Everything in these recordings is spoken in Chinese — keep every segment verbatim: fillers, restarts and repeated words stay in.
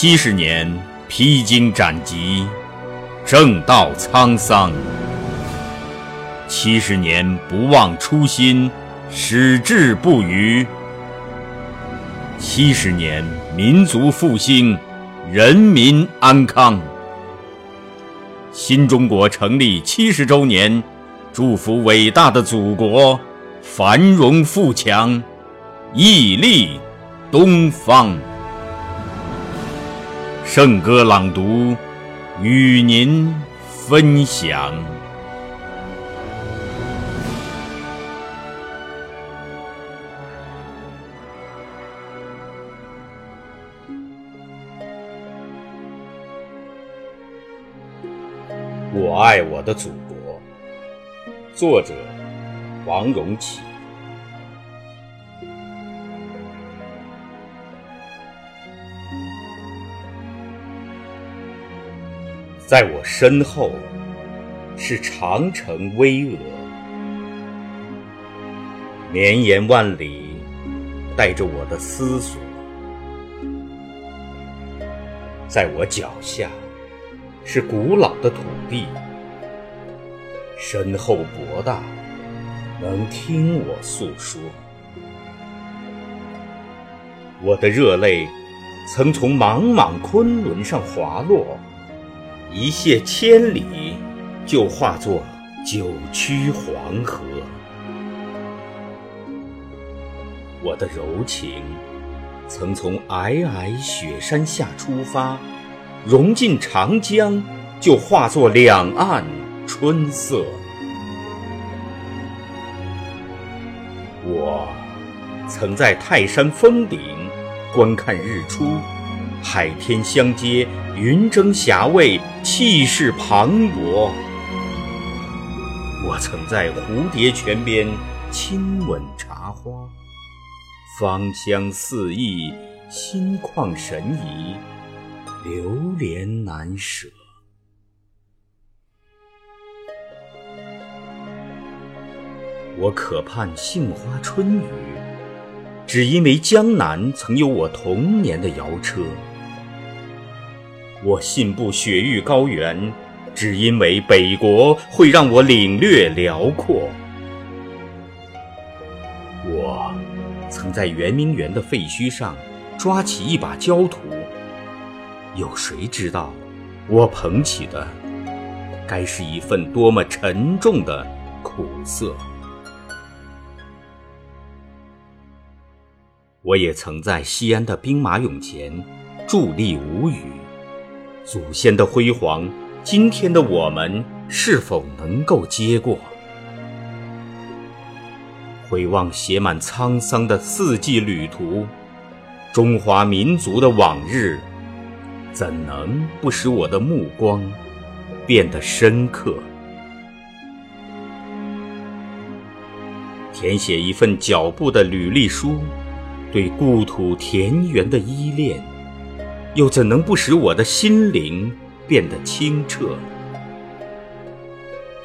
七十年披荆斩棘，正道沧桑；七十年不忘初心，矢志不渝；七十年民族复兴，人民安康。新中国成立七十周年，祝福伟大的祖国繁荣富强，屹立东方。圣歌朗读，与您分享。我爱我的祖国，作者王荣启。在我身后是长城巍峨，绵延万里，带着我的思索。在我脚下是古老的土地，深厚博大，能听我诉说。我的热泪曾从茫茫昆仑上滑落，一泻千里，就化作九曲黄河。我的柔情曾从皑皑雪山下出发，融进长江，就化作两岸春色。我曾在泰山峰顶观看日出，海天相接，云蒸霞蔚，气势磅礴。我曾在蝴蝶泉边亲吻茶花，芳香四溢，心旷神怡，流连难舍。我渴盼杏花春雨，只因为江南曾有我童年的摇车。我信步雪域高原，只因为北国会让我领略辽阔。我曾在圆明园的废墟上抓起一把焦土，有谁知道我捧起的该是一份多么沉重的苦涩。我也曾在西安的兵马俑前伫立无语，祖先的辉煌，今天的我们是否能够接过？回望写满沧桑的四季旅途，中华民族的往日，怎能不使我的目光变得深刻？填写一份脚步的履历书，对故土田园的依恋，又怎能不使我的心灵变得清澈？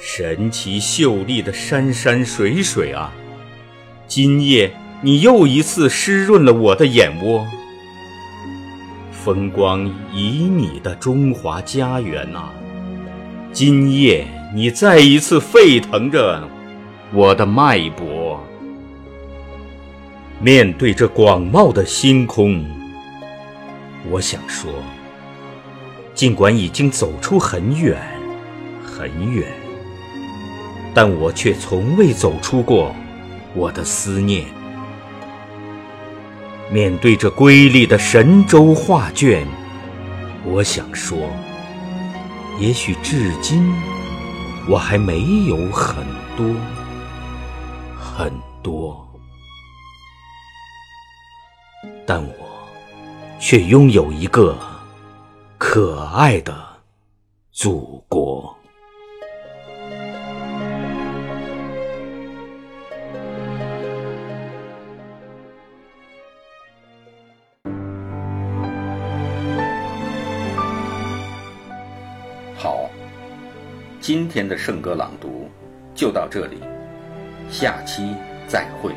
神奇秀丽的山山水水啊，今夜你又一次湿润了我的眼窝。风光旖旎的中华家园啊，今夜你再一次沸腾着我的脉搏。面对这广袤的星空，我想说，尽管已经走出很远很远，但我却从未走出过我的思念。面对这瑰丽的神州画卷，我想说，也许至今我还没有很多很多，但我却拥有一个可爱的祖国。好，今天的圣歌朗读就到这里，下期再会。